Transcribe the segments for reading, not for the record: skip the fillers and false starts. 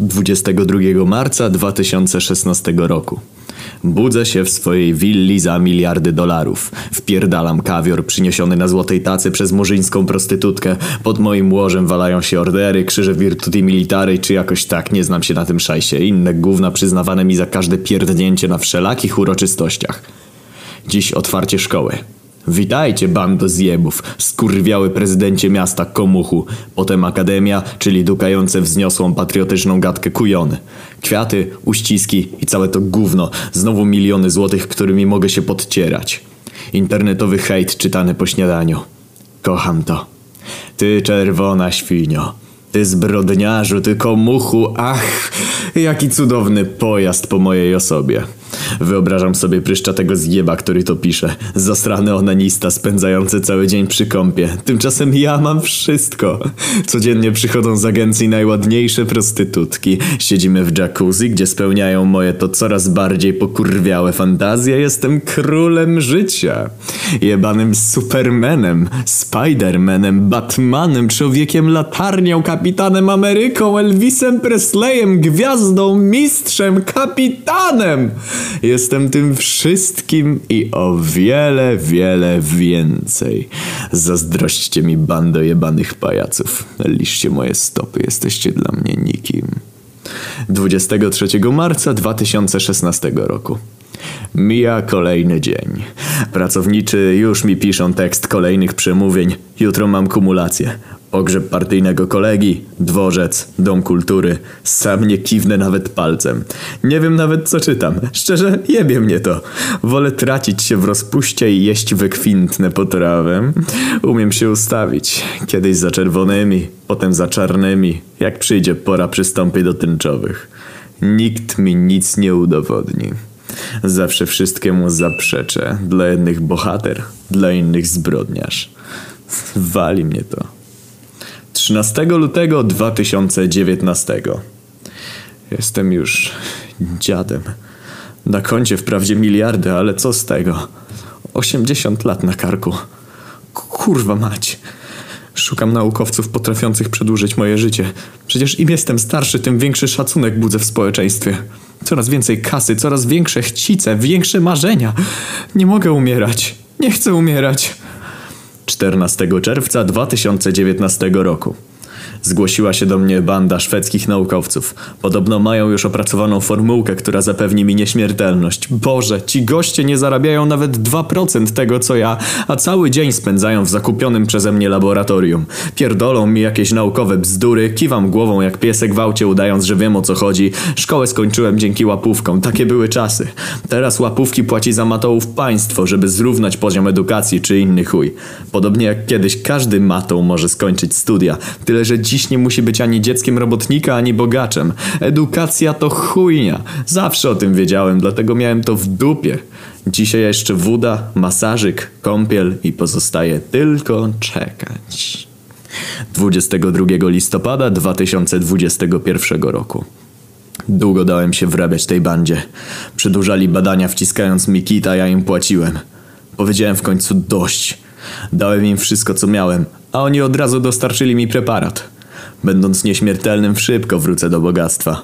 22 marca 2016 roku. Budzę się w swojej willi za $miliardy. Wpierdalam kawior przyniesiony na złotej tacy przez murzyńską prostytutkę. Pod moim łożem walają się ordery, krzyże Virtuti Militari czy jakoś tak, nie znam się na tym szajsie. Inne gówna przyznawane mi za każde pierdnięcie na wszelakich uroczystościach. Dziś otwarcie szkoły. Witajcie, bando zjebów, skurwiały prezydencie miasta Komuchu. Potem akademia, czyli dukające wzniosłą patriotyczną gadkę kujony. Kwiaty, uściski i całe to gówno. Znowu miliony złotych, którymi mogę się podcierać. Internetowy hejt czytany po śniadaniu. Kocham to. Ty czerwona świnio. Ty zbrodniarzu, ty komuchu, ach, jaki cudowny pojazd po mojej osobie. Wyobrażam sobie pryszczatego zjeba, który to pisze. Zasrany onanista spędzający cały dzień przy kąpie. Tymczasem ja mam wszystko. Codziennie przychodzą z agencji najładniejsze prostytutki. Siedzimy w jacuzzi, gdzie spełniają moje to coraz bardziej pokurwiałe fantazje. Jestem królem życia. Jebanym Supermanem, Spidermanem, Batmanem, człowiekiem latarnią, kapitanem Ameryką, Elvisem Presleyem, gwiazdą, mistrzem, kapitanem. Jestem tym wszystkim i o wiele, wiele więcej. Zazdrośćcie mi, bando jebanych pajaców. Liszcie moje stopy, jesteście dla mnie nikim. 23 marca 2016 roku. Mija kolejny dzień. Pracowniczy już mi piszą tekst kolejnych przemówień. Jutro mam kumulację. Pogrzeb partyjnego kolegi, dworzec, dom kultury. Sam nie kiwnę nawet palcem. Nie wiem nawet, co czytam. Szczerze, jebie mnie to. Wolę tracić się w rozpuście i jeść wykwintne potrawy. Umiem się ustawić. Kiedyś za czerwonymi, potem za czarnymi. Jak przyjdzie pora, przystąpię do tęczowych. Nikt mi nic nie udowodni. Zawsze wszystkiemu zaprzeczę. Dla jednych bohater, dla innych zbrodniarz. Wali mnie to. 13 lutego 2019. Jestem już dziadem. Na koncie wprawdzie miliardy, ale co z tego? 80 lat na karku. Kurwa mać. Szukam naukowców potrafiących przedłużyć moje życie. Przecież im jestem starszy, tym większy szacunek budzę w społeczeństwie. Coraz więcej kasy, coraz większe chcice, większe marzenia. Nie mogę umierać. Nie chcę umierać. 14 czerwca 2019 roku. Zgłosiła się do mnie banda szwedzkich naukowców. Podobno mają już opracowaną formułkę, która zapewni mi nieśmiertelność. Boże, ci goście nie zarabiają nawet 2% tego co ja, a cały dzień spędzają w zakupionym przeze mnie laboratorium. Pierdolą mi jakieś naukowe bzdury, kiwam głową jak piesek w aucie, udając, że wiem o co chodzi. Szkołę skończyłem dzięki łapówkom, takie były czasy. Teraz łapówki płaci za matołów państwo, żeby zrównać poziom edukacji czy inny chuj. Podobnie jak kiedyś każdy matoł może skończyć studia, tyle że dziś nie musi być ani dzieckiem robotnika, ani bogaczem. Edukacja to chujnia. Zawsze o tym wiedziałem, dlatego miałem to w dupie. Dzisiaj jeszcze woda, masażyk, kąpiel i pozostaje tylko czekać. 22 listopada 2021 roku. Długo dałem się wrabiać tej bandzie. Przedłużali badania, wciskając mi kita, ja im płaciłem. Powiedziałem w końcu dość. Dałem im wszystko co miałem, a oni od razu dostarczyli mi preparat. Będąc nieśmiertelnym, szybko wrócę do bogactwa.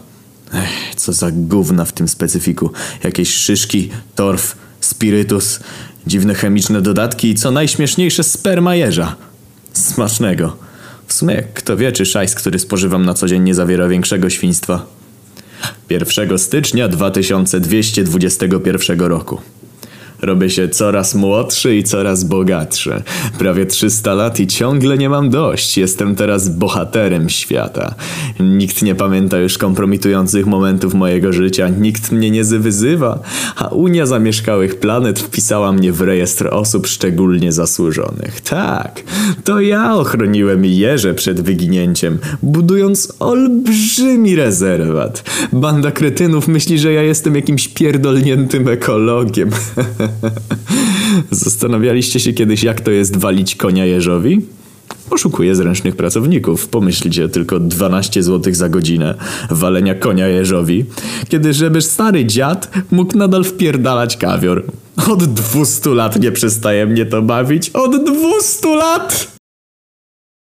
Ech, co za gówna w tym specyfiku. Jakieś szyszki, torf, spirytus, dziwne chemiczne dodatki i co najśmieszniejsze sperma jeża. Smacznego. W sumie kto wie, czy szajs, który spożywam na co dzień, nie zawiera większego świństwa. 1 stycznia 2221 roku. Robię się coraz młodszy i coraz bogatszy. Prawie 300 lat i ciągle nie mam dość. Jestem teraz bohaterem świata. Nikt nie pamięta już kompromitujących momentów mojego życia. Nikt mnie nie wyzywa. A Unia Zamieszkałych Planet wpisała mnie w rejestr osób szczególnie zasłużonych. Tak, to ja ochroniłem jeże przed wyginięciem, budując olbrzymi rezerwat. Banda kretynów myśli, że ja jestem jakimś pierdolniętym ekologiem. Zastanawialiście się kiedyś, jak to jest walić konia jeżowi? Poszukuję zręcznych pracowników. Pomyślcie, tylko 12 zł za godzinę walenia konia jeżowi, kiedy żeby stary dziad mógł nadal wpierdalać kawior. Od 200 lat nie przestaje mnie to bawić. Od 200 lat!